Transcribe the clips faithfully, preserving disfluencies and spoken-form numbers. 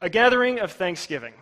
A gathering of thanksgiving.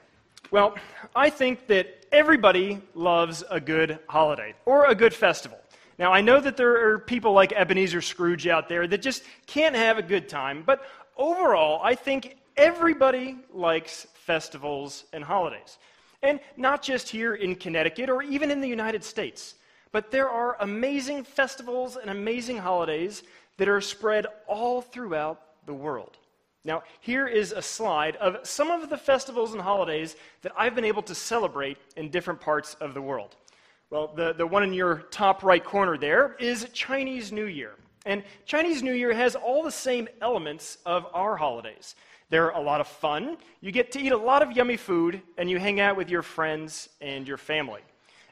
Well, I think that everybody loves a good holiday or a good festival. Now, I know that there are people like Ebenezer Scrooge out there that just can't have a good time, but overall, I think everybody likes festivals and holidays. And not just here in Connecticut or even in the United States, but there are amazing festivals and amazing holidays that are spread all throughout the world. Now, here is a slide of some of the festivals and holidays that I've been able to celebrate in different parts of the world. Well, the, the one in your top right corner there is Chinese New Year. And Chinese New Year has all the same elements of our holidays. They're a lot of fun, you get to eat a lot of yummy food, and you hang out with your friends and your family.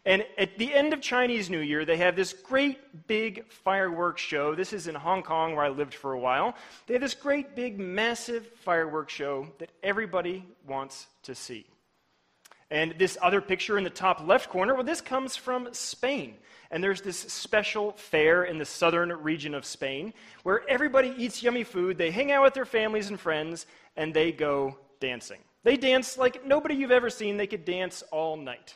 And at the end of Chinese New Year, they have this great big fireworks show. This is in Hong Kong, where I lived for a while. They have this great big massive fireworks show that everybody wants to see. And this other picture in the top left corner, well, this comes from Spain. And there's this special fair in the southern region of Spain where everybody eats yummy food, they hang out with their families and friends, and they go dancing. They dance like nobody you've ever seen. They could dance all night.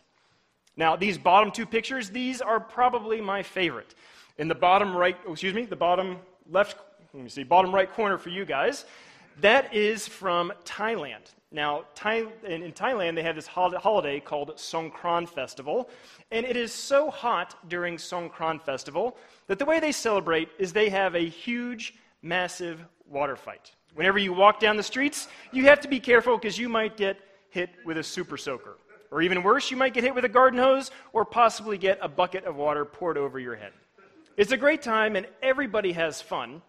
Now, these bottom two pictures, these are probably my favorite. In the bottom right, oh, excuse me, the bottom left, let me see, bottom right corner for you guys, that is from Thailand. Now, Thai, in, in Thailand, they have this holiday called Songkran Festival, and it is so hot during Songkran Festival that the way they celebrate is they have a huge, massive water fight. Whenever you walk down the streets, you have to be careful because you might get hit with a super soaker. Or even worse, you might get hit with a garden hose or possibly get a bucket of water poured over your head. It's a great time and everybody has fun.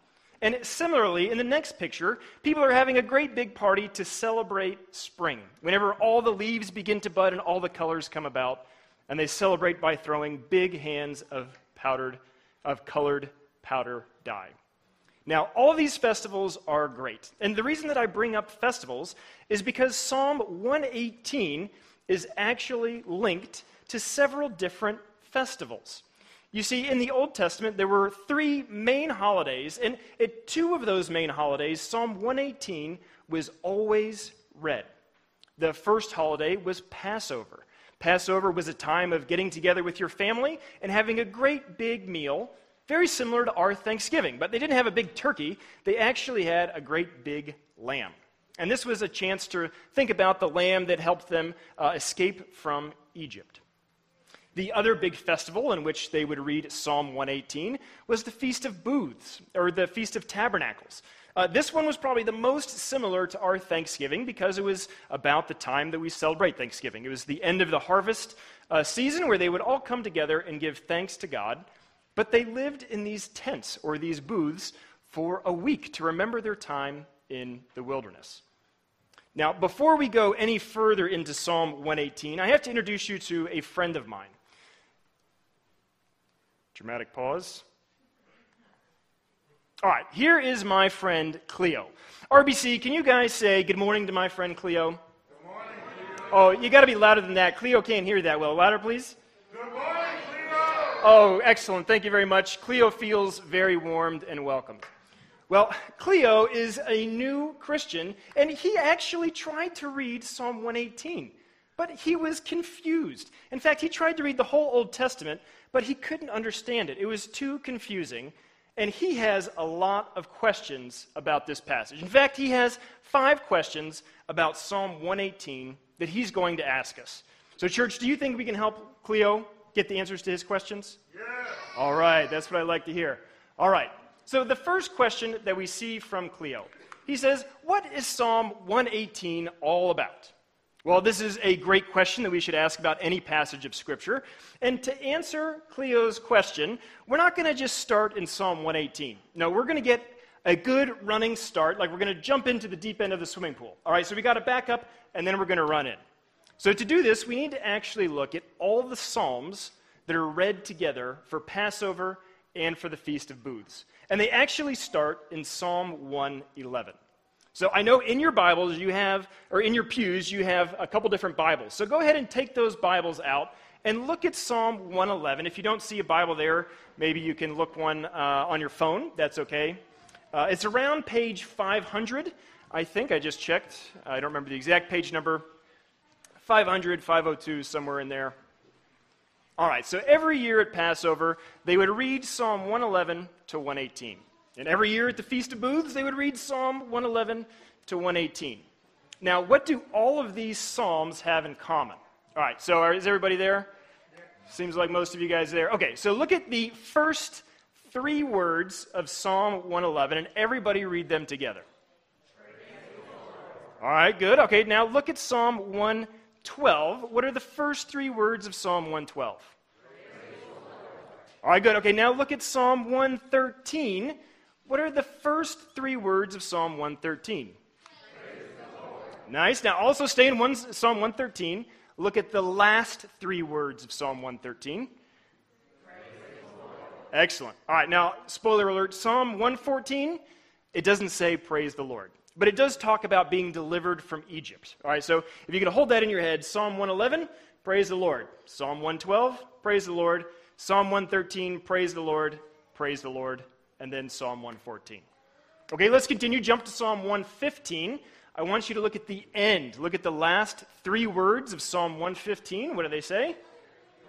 And similarly, in the next picture, people are having a great big party to celebrate spring. Whenever all the leaves begin to bud and all the colors come about, and they celebrate by throwing big hands of powdered, of colored powder dye. Now, all these festivals are great. And the reason that I bring up festivals is because Psalm one eighteen is actually linked to several different festivals. You see, in the Old Testament, there were three main holidays, and at two of those main holidays, Psalm one eighteen was always read. The first holiday was Passover. Passover was a time of getting together with your family and having a great big meal, very similar to our Thanksgiving, but they didn't have a big turkey, they actually had a great big lamb. And this was a chance to think about the lamb that helped them uh, escape from Egypt. The other big festival in which they would read Psalm one eighteen was the Feast of Booths, or the Feast of Tabernacles. Uh, this one was probably the most similar to our Thanksgiving because it was about the time that we celebrate Thanksgiving. It was the end of the harvest uh, season where they would all come together and give thanks to God, but they lived in these tents, or these booths, for a week to remember their time in the wilderness. Now, before we go any further into Psalm one eighteen, I have to introduce you to a friend of mine. Dramatic pause. All right, here is my friend Cleo. R B C, can you guys say good morning to my friend Cleo? Good morning, Cleo. Oh, you got to be louder than that. Cleo can't hear that well. Louder, please. Good morning, Cleo. Oh, excellent. Thank you very much. Cleo feels very warmed and welcomed. Well, Cleo is a new Christian, and he actually tried to read Psalm one eighteen, but he was confused. In fact, he tried to read the whole Old Testament, but he couldn't understand it. It was too confusing, and he has a lot of questions about this passage. In fact, he has five questions about Psalm one eighteen that he's going to ask us. So, church, do you think we can help Cleo get the answers to his questions? Yes. All right, that's what I like to hear. All right. So the first question that we see from Cleo, he says, what is Psalm one eighteen all about? Well, this is a great question that we should ask about any passage of Scripture. And to answer Cleo's question, we're not going to just start in Psalm one eighteen. No, we're going to get a good running start, like we're going to jump into the deep end of the swimming pool. All right, so we got to back up, and then we're going to run in. So to do this, we need to actually look at all the Psalms that are read together for Passover and for the Feast of Booths. And they actually start in Psalm one eleven. So I know in your Bibles you have, or in your pews, you have a couple different Bibles. So go ahead and take those Bibles out and look at Psalm one eleven. If you don't see a Bible there, maybe you can look one uh, on your phone. That's okay. Uh, it's around page five hundred. I think I just checked. I don't remember the exact page number. five hundred, five oh two, somewhere in there. All right, so every year at Passover, they would read Psalm one eleven to one eighteen. And every year at the Feast of Booths, they would read Psalm one eleven to one eighteen. Now, what do all of these Psalms have in common? All right, so are, is everybody there? Seems like most of you guys are there. Okay, so look at the first three words of Psalm one eleven, and everybody read them together. All right, good. Okay, now look at Psalm one twelve. What are the first three words of Psalm one twelve? All right, good. Okay, now look at Psalm one thirteen. What are the first three words of Psalm one thirteen? Nice. Now also stay in one, Psalm one thirteen. Look at the last three words of Psalm one thirteen. Excellent. All right, now, spoiler alert, Psalm one fourteen, it doesn't say praise the Lord, but it does talk about being delivered from Egypt. All right, so if you can hold that in your head, Psalm one eleven, praise the Lord. Psalm one twelve, praise the Lord. Psalm one thirteen, praise the Lord, praise the Lord, and then Psalm one fourteen. Okay, let's continue. Jump to Psalm one fifteen. I want you to look at the end. Look at the last three words of Psalm one fifteen. What do they say?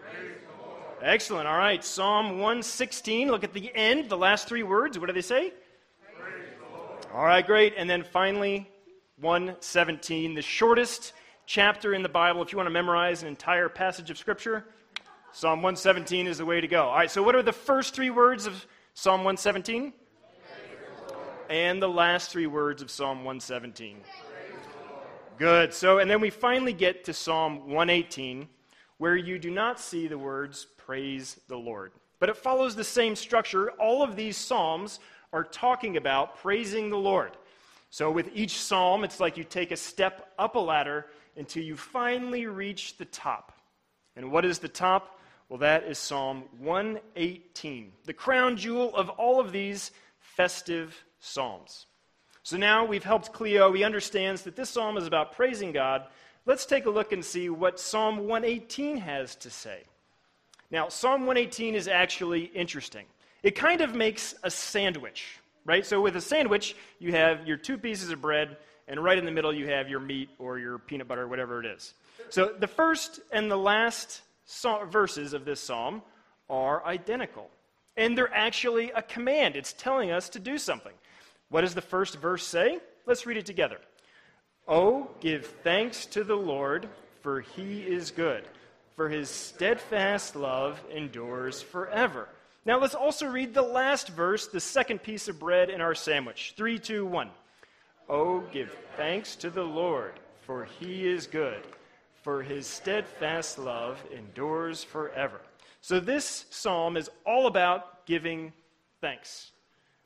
Praise the Lord. Excellent. All right. Psalm one sixteen. Look at the end, the last three words. What do they say? Praise the Lord. All right, great. And then finally, one seventeen, the shortest chapter in the Bible. If you want to memorize an entire passage of Scripture, Psalm one seventeen is the way to go. All right, so what are the first three words of Psalm one seventeen? And the last three words of Psalm one seventeen. Good. So, and then we finally get to Psalm one eighteen, where you do not see the words, praise the Lord. But it follows the same structure. All of these psalms are talking about praising the Lord. So with each psalm, it's like you take a step up a ladder until you finally reach the top. And what is the top? Well, that is Psalm one eighteen, the crown jewel of all of these festive psalms. Psalms. So now we've helped Cleo. He understands that this psalm is about praising God. Let's take a look and see what Psalm one eighteen has to say. Now, Psalm one eighteen is actually interesting. It kind of makes a sandwich, right? So with a sandwich, you have your two pieces of bread, and right in the middle you have your meat or your peanut butter, whatever it is. So the first and the last so- verses of this psalm are identical. And they're actually a command. It's telling us to do something. What does the first verse say? Let's read it together. Oh, give thanks to the Lord, for he is good, for his steadfast love endures forever. Now let's also read the last verse, the second piece of bread in our sandwich. Three, two, one. Oh, give thanks to the Lord, for he is good, for his steadfast love endures forever. So this psalm is all about giving thanks.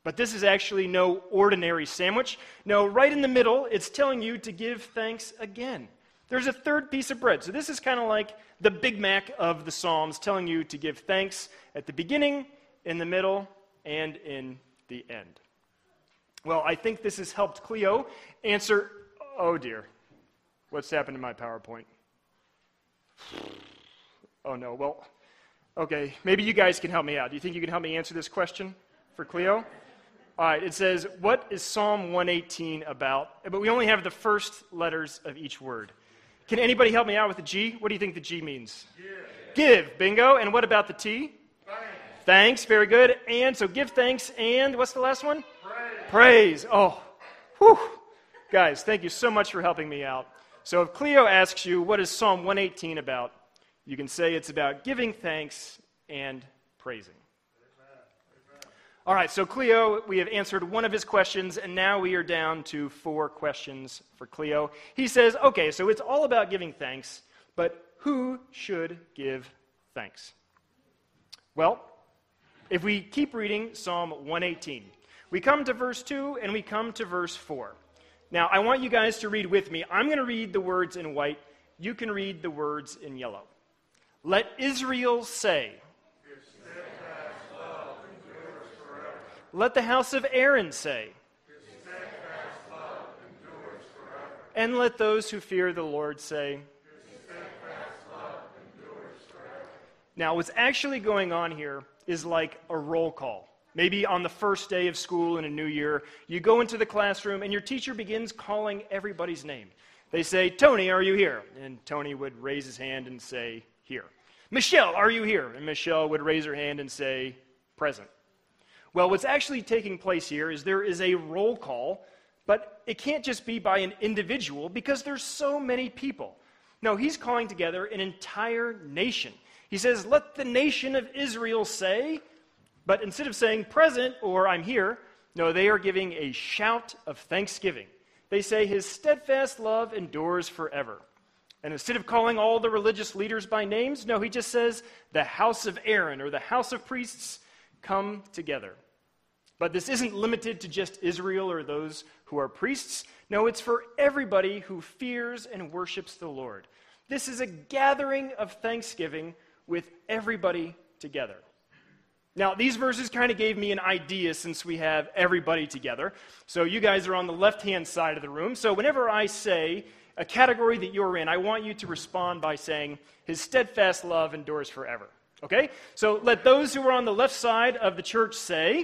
But this is actually no ordinary sandwich. No, right in the middle, it's telling you to give thanks again. There's a third piece of bread. So this is kind of like the Big Mac of the Psalms, telling you to give thanks at the beginning, in the middle, and in the end. Well, I think this has helped Cleo answer, oh dear, what's happened to my PowerPoint? Oh no, well, okay, maybe you guys can help me out. Do you think you can help me answer this question for Cleo? All right, it says, what is Psalm one eighteen about? But we only have the first letters of each word. Can anybody help me out with the G? What do you think the G means? Give. Give, bingo. And what about the T? Thanks. Thanks, very good. And so give thanks and what's the last one? Praise. Praise. Oh, whew. Guys, thank you so much for helping me out. So if Cleo asks you, what is Psalm one eighteen about? You can say it's about giving thanks and praising. All right, so Cleo, we have answered one of his questions, and now we are down to four questions for Cleo. He says, okay, so it's all about giving thanks, but who should give thanks? Well, if we keep reading Psalm one eighteen, we come to verse two and we come to verse four. Now, I want you guys to read with me. I'm going to read the words in white. You can read the words in yellow. Let Israel say. Let the house of Aaron say, his steadfast love endures forever. And let those who fear the Lord say, his steadfast love endures forever. Now, what's actually going on here is like a roll call. Maybe on the first day of school in a new year, you go into the classroom and your teacher begins calling everybody's name. They say, Tony, are you here? And Tony would raise his hand and say, here. Michelle, are you here? And Michelle would raise her hand and say, present. Well, what's actually taking place here is there is a roll call, but it can't just be by an individual because there's so many people. No, he's calling together an entire nation. He says, let the nation of Israel say, but instead of saying present or I'm here, no, they are giving a shout of thanksgiving. They say his steadfast love endures forever. And instead of calling all the religious leaders by names, no, he just says the house of Aaron or the house of priests come together. But this isn't limited to just Israel or those who are priests. No, it's for everybody who fears and worships the Lord. This is a gathering of thanksgiving with everybody together. Now, these verses kind of gave me an idea since we have everybody together. So you guys are on the left-hand side of the room. So whenever I say a category that you're in, I want you to respond by saying, his steadfast love endures forever. Okay? So let those who are on the left side of the church say,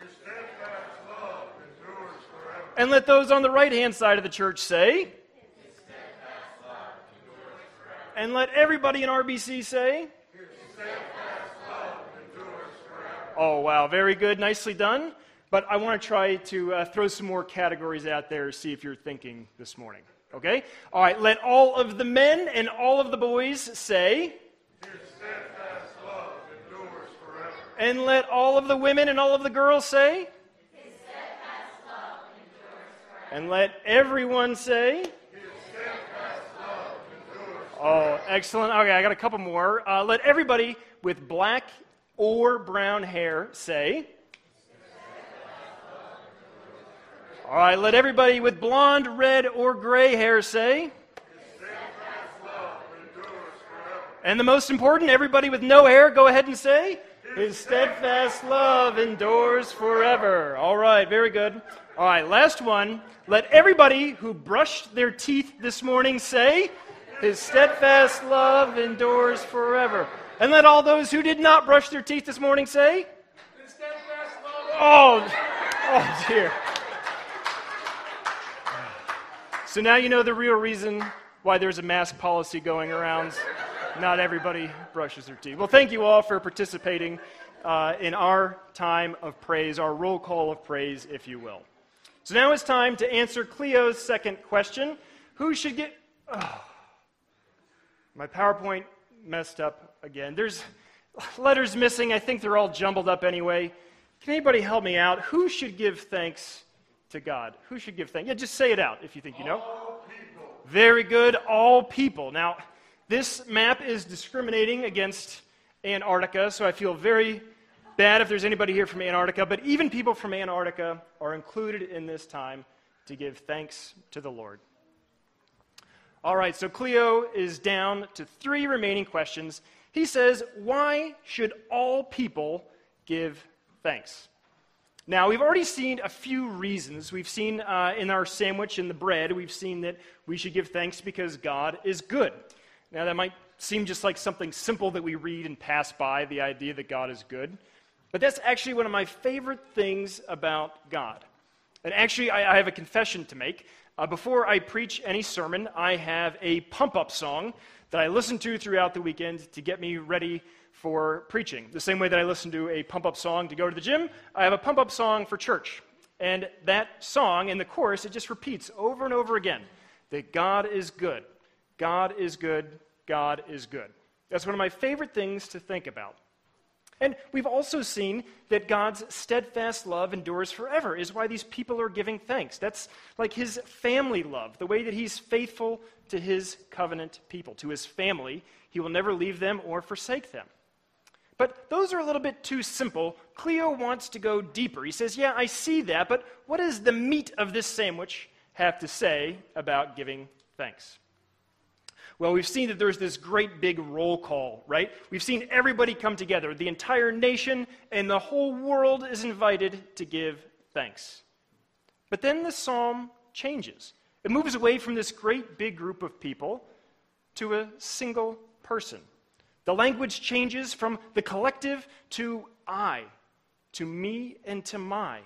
his steadfast love endures forever. And let those on the right-hand side of the church say, his steadfast love endures forever. And let everybody in R B C say, his steadfast. Oh, wow, very good, nicely done. But I want to try to uh, throw some more categories out there to see if you're thinking this morning, okay? All right, let all of the men and all of the boys say, his steadfast love endures forever. And let all of the women and all of the girls say, his steadfast love endures forever. And let everyone say, his steadfast love endures forever. Oh, excellent. Okay, I got a couple more. Uh, let everybody with black or brown hair say. All right, let everybody with blonde, red, or gray hair say. And the most important, everybody with no hair, go ahead and say. His steadfast love endures forever. All right, very good. All right, last one. Let everybody who brushed their teeth this morning say. His steadfast love endures forever. And let all those who did not brush their teeth this morning say, his steadfast love. Oh, oh dear. So now you know the real reason why there's a mask policy going around. Not everybody brushes their teeth. Well, thank you all for participating uh, in our time of praise, our roll call of praise, if you will. So now it's time to answer Cleo's second question. Who should get... Oh, my PowerPoint messed up again. There's letters missing. I think they're all jumbled up anyway. Can anybody help me out? Who should give thanks to God? Who should give thanks? Yeah, just say it out if you think you know. All people. Very good. All people. Now, this map is discriminating against Antarctica, so I feel very bad if there's anybody here from Antarctica, but even people from Antarctica are included in this time to give thanks to the Lord. All right, so Cleo is down to three remaining questions. He says, why should all people give thanks? Now, we've already seen a few reasons. We've seen uh, in our sandwich and the bread, we've seen that we should give thanks because God is good. Now, that might seem just like something simple that we read and pass by, the idea that God is good. But that's actually one of my favorite things about God. And actually, I, I have a confession to make. Uh, before I preach any sermon, I have a pump-up song that I listen to throughout the weekend to get me ready for preaching. The same way that I listen to a pump-up song to go to the gym, I have a pump-up song for church. And that song, in the chorus, it just repeats over and over again that God is good, God is good, God is good. That's one of my favorite things to think about. And we've also seen that God's steadfast love endures forever, is why these people are giving thanks. That's like his family love, the way that he's faithful to his covenant people, to his family. He will never leave them or forsake them. But those are a little bit too simple. Cleo wants to go deeper. He says, yeah, I see that, but what does the meat of this sandwich have to say about giving thanks? Well, we've seen that there's this great big roll call, right? We've seen everybody come together. The entire nation and the whole world is invited to give thanks. But then the psalm changes. It moves away from this great big group of people to a single person. The language changes from the collective to I. to me and to my.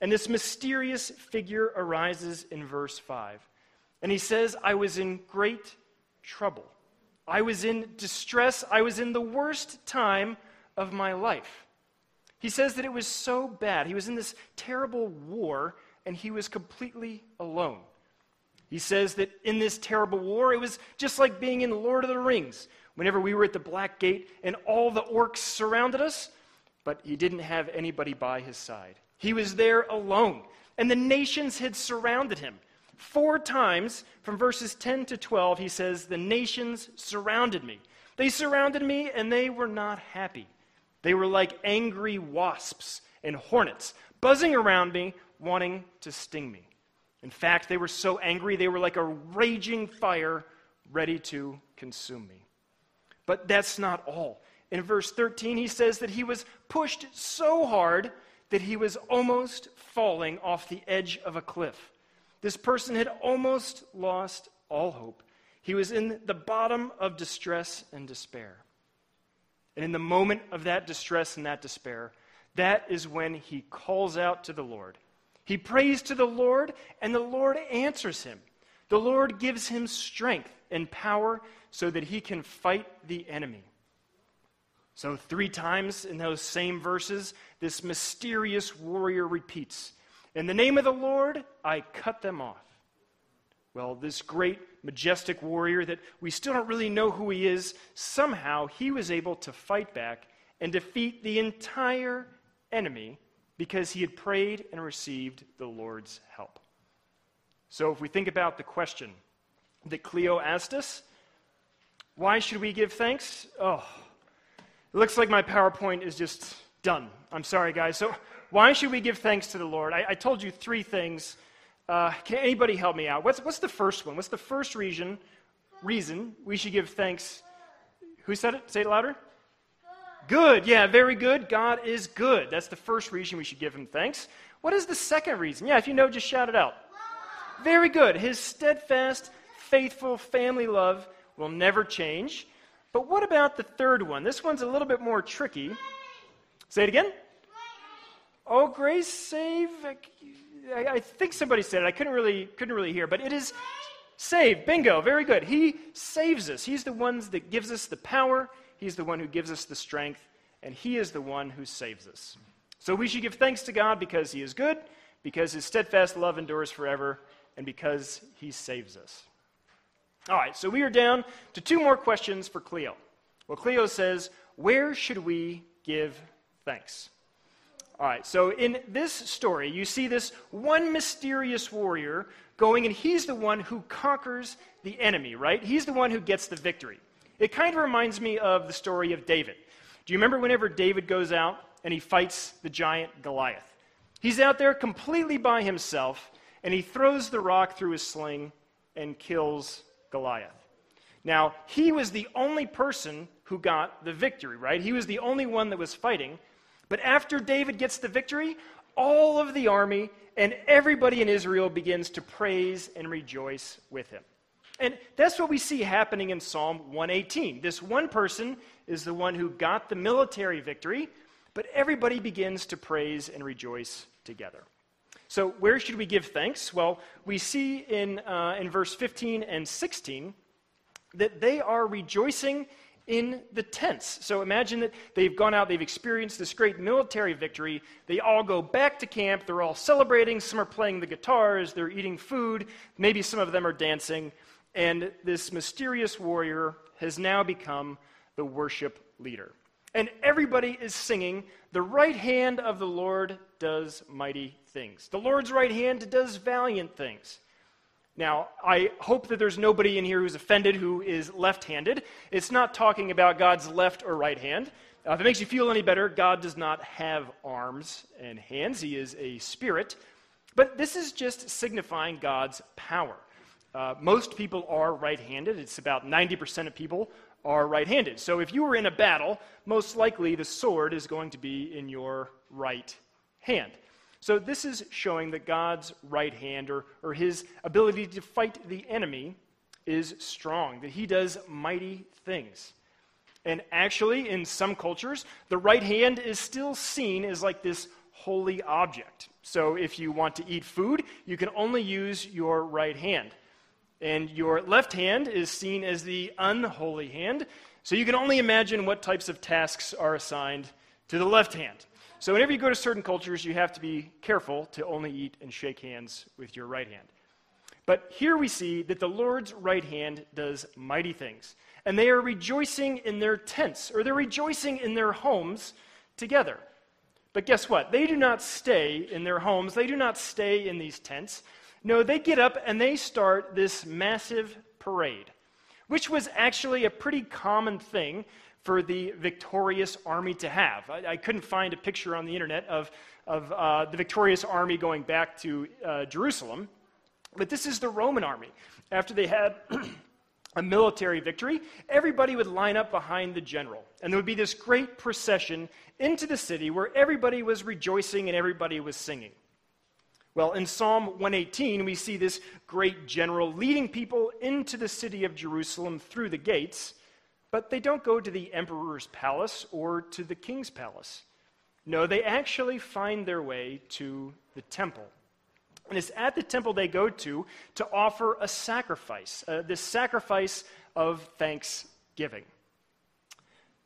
And this mysterious figure arises in verse five. And he says, I was in great trouble. I was in distress. I was in the worst time of my life. He says that it was so bad. He was in this terrible war, and he was completely alone. He says that in this terrible war, it was just like being in Lord of the Rings. Whenever we were at the Black Gate, and all the orcs surrounded us, but he didn't have anybody by his side. He was there alone, and the nations had surrounded him. Four times, from verses ten to twelve, he says, the nations surrounded me. They surrounded me, and they were not happy. They were like angry wasps and hornets, buzzing around me, wanting to sting me. In fact, they were so angry, they were like a raging fire, ready to consume me. But that's not all. In verse thirteen, he says that he was pushed so hard that he was almost falling off the edge of a cliff. This person had almost lost all hope. He was in the bottom of distress and despair. And in the moment of that distress and that despair, that is when he calls out to the Lord. He prays to the Lord, and the Lord answers him. The Lord gives him strength and power so that he can fight the enemy. So three times in those same verses, this mysterious warrior repeats, in the name of the Lord, I cut them off. Well, this great, majestic warrior that we still don't really know who he is, somehow he was able to fight back and defeat the entire enemy because he had prayed and received the Lord's help. So if we think about the question that Cleo asked us, why should we give thanks? Oh, it looks like my PowerPoint is just done. I'm sorry, guys. So why should we give thanks to the Lord? I, I told you three things. Uh, can anybody help me out? What's what's the first one? What's the first reason reason we should give thanks? Who said it? Say it louder. Good. Yeah, very good. God is good. That's the first reason we should give him thanks. What is the second reason? Yeah, if you know, just shout it out. Very good. His steadfast, faithful family love will never change. But what about the third one? This one's a little bit more tricky. Say it again. Oh, grace save. I, I think somebody said it. I couldn't really couldn't really hear, but it is save. Bingo. Very good. He saves us. He's the one that gives us the power. He's the one who gives us the strength, and he is the one who saves us. So we should give thanks to God because he is good, because his steadfast love endures forever, and because he saves us. All right, so we are down to two more questions for Cleo. Well, Cleo says, where should we give thanks? All right, so in this story, you see this one mysterious warrior going, and he's the one who conquers the enemy, right? He's the one who gets the victory. It kind of reminds me of the story of David. Do you remember whenever David goes out and he fights the giant Goliath? He's out there completely by himself, and he throws the rock through his sling and kills Goliath. Now, he was the only person who got the victory, right? He was the only one that was fighting. But after David gets the victory, all of the army and everybody in Israel begins to praise and rejoice with him. And that's what we see happening in Psalm one eighteen. This one person is the one who got the military victory, but everybody begins to praise and rejoice together. So where should we give thanks? Well, we see in, uh, in verse fifteen and sixteen that they are rejoicing in the tents. So imagine that they've gone out, they've experienced this great military victory, they all go back to camp, they're all celebrating, some are playing the guitars, they're eating food, maybe some of them are dancing, and this mysterious warrior has now become the worship leader. And everybody is singing, the right hand of the Lord does mighty things. The Lord's right hand does valiant things. Now, I hope that there's nobody in here who's offended who is left-handed. It's not talking about God's left or right hand. Uh, if it makes you feel any better, God does not have arms and hands. He is a spirit. But this is just signifying God's power. Uh, most people are right-handed. It's about ninety percent of people are right-handed. So if you were in a battle, most likely the sword is going to be in your right hand. So this is showing that God's right hand, or, or his ability to fight the enemy, is strong, that he does mighty things. And actually, in some cultures, the right hand is still seen as like this holy object. So if you want to eat food, you can only use your right hand. And your left hand is seen as the unholy hand. So you can only imagine what types of tasks are assigned to the left hand. So whenever you go to certain cultures, you have to be careful to only eat and shake hands with your right hand. But here we see that the Lord's right hand does mighty things. And they are rejoicing in their tents, or they're rejoicing in their homes together. But guess what? They do not stay in their homes. They do not stay in these tents. No, they get up and they start this massive parade, which was actually a pretty common thing for the victorious army to have. I, I couldn't find a picture on the internet of, of uh, the victorious army going back to uh, Jerusalem, but this is the Roman army. After they had a military victory, everybody would line up behind the general, and there would be this great procession into the city where everybody was rejoicing and everybody was singing. Well, in Psalm one eighteen, we see this great general leading people into the city of Jerusalem through the gates, but they don't go to the emperor's palace or to the king's palace. No, they actually find their way to the temple. And it's at the temple they go to to offer a sacrifice, uh, this sacrifice of thanksgiving.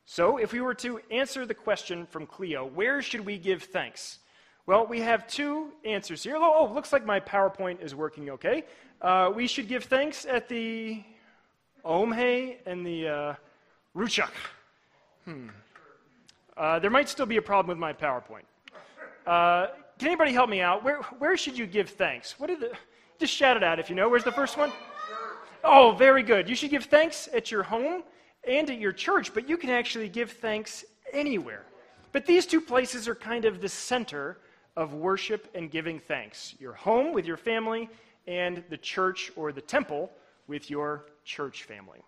So if we were to answer the question from Cleo, where should we give thanks? Well, we have two answers here. Oh, looks like my PowerPoint is working okay. Uh, we should give thanks at the Omhe and the uh, Ruchak. Hmm. Uh, there might still be a problem with my PowerPoint. Uh, can anybody help me out? Where where should you give thanks? What are the? Just shout it out if you know. Where's the first one? Oh, very good. You should give thanks at your home and at your church, but you can actually give thanks anywhere. But these two places are kind of the center of worship and giving thanks. Your home with your family and the church or the temple with your church family.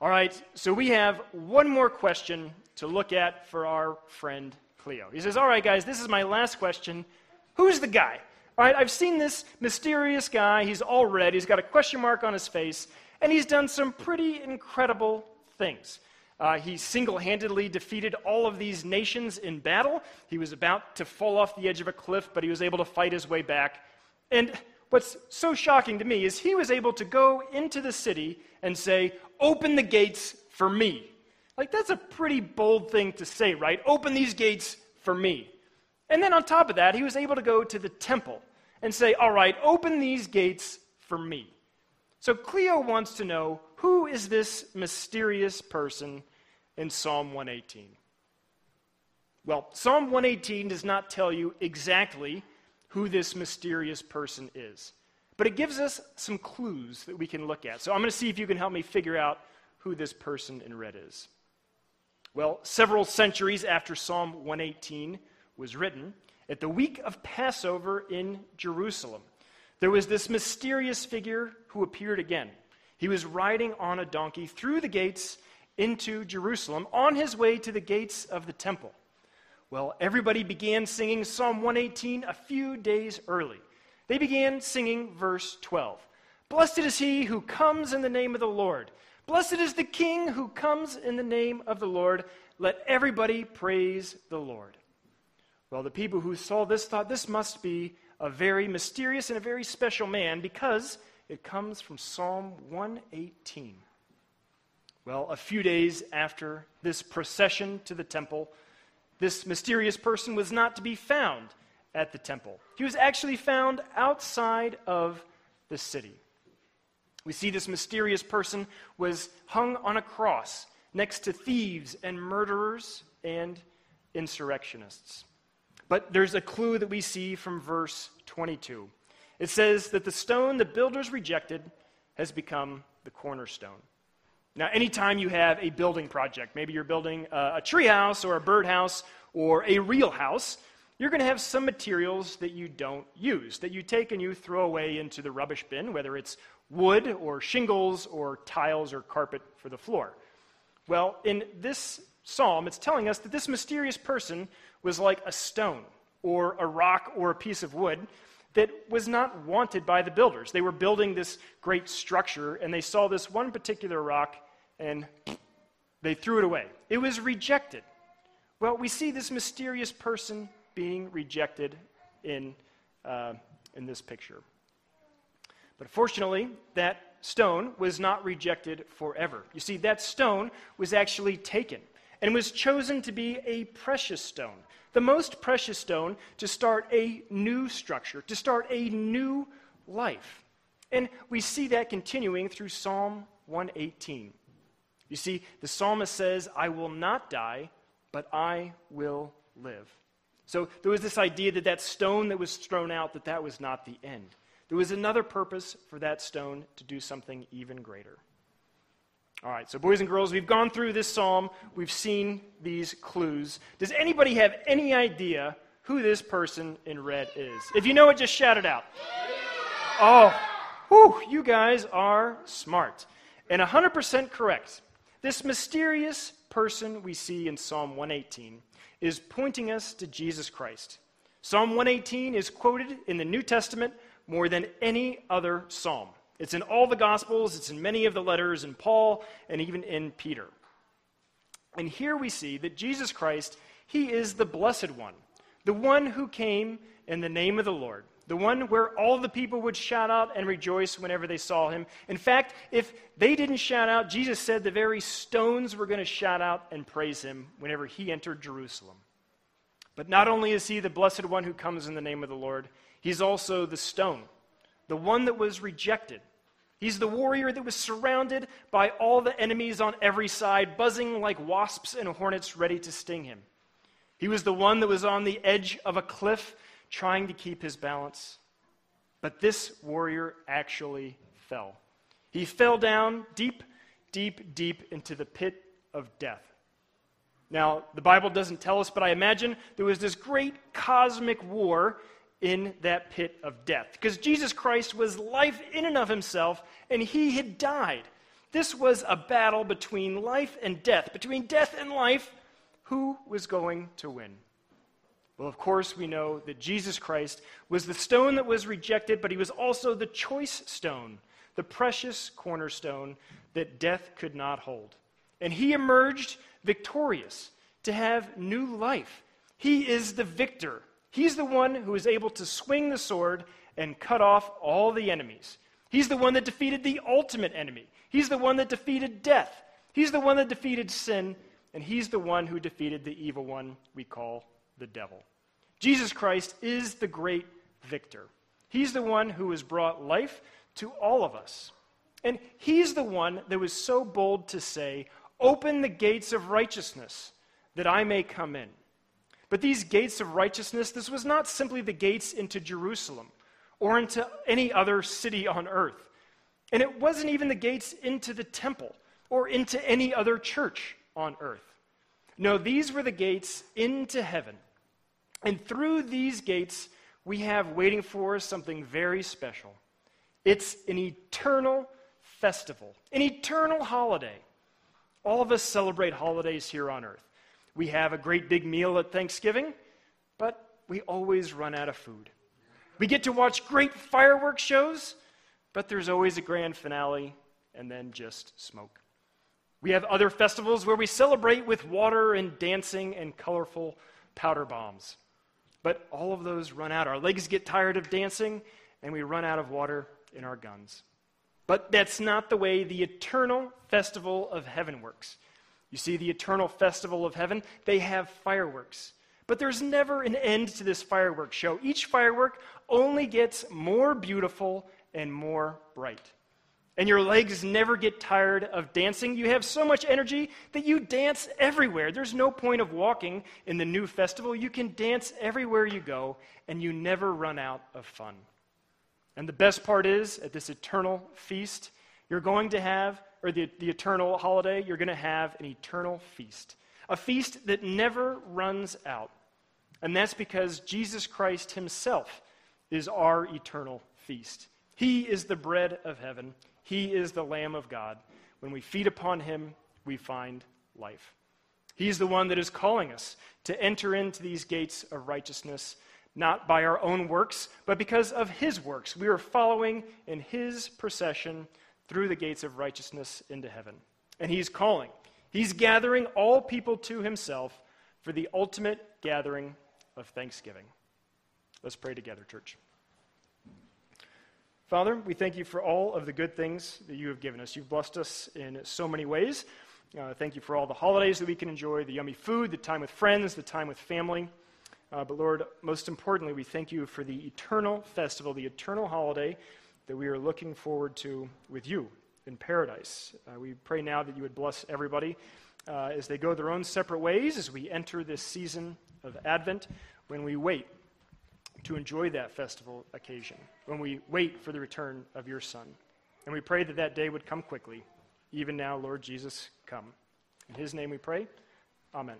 All right, so we have one more question to look at for our friend Cleo. He says, all right, guys, this is my last question. Who's the guy? All right, I've seen this mysterious guy. He's all red. He's got a question mark on his face, and he's done some pretty incredible things. Uh, he single-handedly defeated all of these nations in battle. He was about to fall off the edge of a cliff, but he was able to fight his way back. And what's so shocking to me is he was able to go into the city and say, open the gates for me. Like, that's a pretty bold thing to say, right? Open these gates for me. And then on top of that, he was able to go to the temple and say, all right, open these gates for me. So Cleo wants to know, who is this mysterious person in Psalm one eighteen? Well, Psalm one eighteen does not tell you exactly who this mysterious person is, but it gives us some clues that we can look at. So I'm going to see if you can help me figure out who this person in red is. Well, several centuries after Psalm one eighteen was written, at the week of Passover in Jerusalem, there was this mysterious figure who appeared again. He was riding on a donkey through the gates into Jerusalem on his way to the gates of the temple. Well, everybody began singing Psalm one eighteen a few days early. They began singing verse twelve. Blessed is he who comes in the name of the Lord. Blessed is the King who comes in the name of the Lord. Let everybody praise the Lord. Well, the people who saw this thought this must be a very mysterious and a very special man because it comes from Psalm one eighteen. Well, a few days after this procession to the temple, this mysterious person was not to be found at the temple. He was actually found outside of the city. We see this mysterious person was hung on a cross next to thieves and murderers and insurrectionists. But there's a clue that we see from verse twenty-two. It says that the stone the builders rejected has become the cornerstone. Now, anytime you have a building project, maybe you're building a treehouse or a birdhouse or a real house, you're going to have some materials that you don't use, that you take and you throw away into the rubbish bin, whether it's wood or shingles or tiles or carpet for the floor. Well, in this psalm, it's telling us that this mysterious person was like a stone or a rock or a piece of wood that was not wanted by the builders. They were building this great structure, and they saw this one particular rock, and They threw it away. It was rejected. Well, we see this mysterious person being rejected in, uh, in this picture. But fortunately, that stone was not rejected forever. You see, that stone was actually taken and was chosen to be a precious stone, the most precious stone to start a new structure, to start a new life. And we see that continuing through Psalm one eighteen. You see, the psalmist says, I will not die, but I will live. So there was this idea that that stone that was thrown out, that that was not the end. There was another purpose for that stone to do something even greater. All right, so boys and girls, we've gone through this psalm. We've seen these clues. Does anybody have any idea who this person in red is? If you know it, just shout it out. Oh, whew, you guys are smart and one hundred percent correct. This mysterious person we see in Psalm one eighteen is pointing us to Jesus Christ. Psalm one eighteen is quoted in the New Testament more than any other psalm. It's in all the Gospels, it's in many of the letters in Paul, and even in Peter. And here we see that Jesus Christ, he is the blessed one, the one who came in the name of the Lord, the one where all the people would shout out and rejoice whenever they saw him. In fact, if they didn't shout out, Jesus said the very stones were going to shout out and praise him whenever he entered Jerusalem. But not only is he the blessed one who comes in the name of the Lord, he's also the stone, the one that was rejected. He's the warrior that was surrounded by all the enemies on every side, buzzing like wasps and hornets ready to sting him. He was the one that was on the edge of a cliff trying to keep his balance. But this warrior actually fell. He fell down deep, deep, deep into the pit of death. Now, the Bible doesn't tell us, but I imagine there was this great cosmic war in that pit of death, because Jesus Christ was life in and of himself, and he had died. This was a battle between life and death, between death and life. Who was going to win? Well, of course, we know that Jesus Christ was the stone that was rejected, but he was also the choice stone, the precious cornerstone that death could not hold. And he emerged victorious to have new life. He is the victor. He's the one who is able to swing the sword and cut off all the enemies. He's the one that defeated the ultimate enemy. He's the one that defeated death. He's the one that defeated sin. And he's the one who defeated the evil one we call the devil. Jesus Christ is the great victor. He's the one who has brought life to all of us. And he's the one that was so bold to say, "Open the gates of righteousness that I may come in." But these gates of righteousness, this was not simply the gates into Jerusalem or into any other city on earth. And it wasn't even the gates into the temple or into any other church on earth. No, these were the gates into heaven. And through these gates, we have waiting for us something very special. It's an eternal festival, an eternal holiday. All of us celebrate holidays here on earth. We have a great big meal at Thanksgiving, but we always run out of food. We get to watch great fireworks shows, but there's always a grand finale and then just smoke. We have other festivals where we celebrate with water and dancing and colorful powder bombs, but all of those run out. Our legs get tired of dancing, and we run out of water in our guns. But that's not the way the eternal festival of heaven works. You see, the eternal festival of heaven, they have fireworks. But there's never an end to this fireworks show. Each firework only gets more beautiful and more bright. And your legs never get tired of dancing. You have so much energy that you dance everywhere. There's no point of walking in the new festival. You can dance everywhere you go, and you never run out of fun. And the best part is, at this eternal feast, you're going to have or the, the eternal holiday, you're going to have an eternal feast, a feast that never runs out. And that's because Jesus Christ himself is our eternal feast. He is the bread of heaven. He is the Lamb of God. When we feed upon him, we find life. He's the one that is calling us to enter into these gates of righteousness, not by our own works, but because of his works. We are following in his procession through the gates of righteousness into heaven. And he's calling. He's gathering all people to himself for the ultimate gathering of thanksgiving. Let's pray together, church. Father, we thank you for all of the good things that you have given us. You've blessed us in so many ways. Uh, thank you for all the holidays that we can enjoy, the yummy food, the time with friends, the time with family. Uh, but Lord, most importantly, we thank you for the eternal festival, the eternal holiday that we are looking forward to with you in paradise. Uh, we pray now that you would bless everybody uh, as they go their own separate ways, as we enter this season of Advent, when we wait to enjoy that festival occasion, when we wait for the return of your Son. And we pray that that day would come quickly. Even now, Lord Jesus, come. In his name we pray. Amen.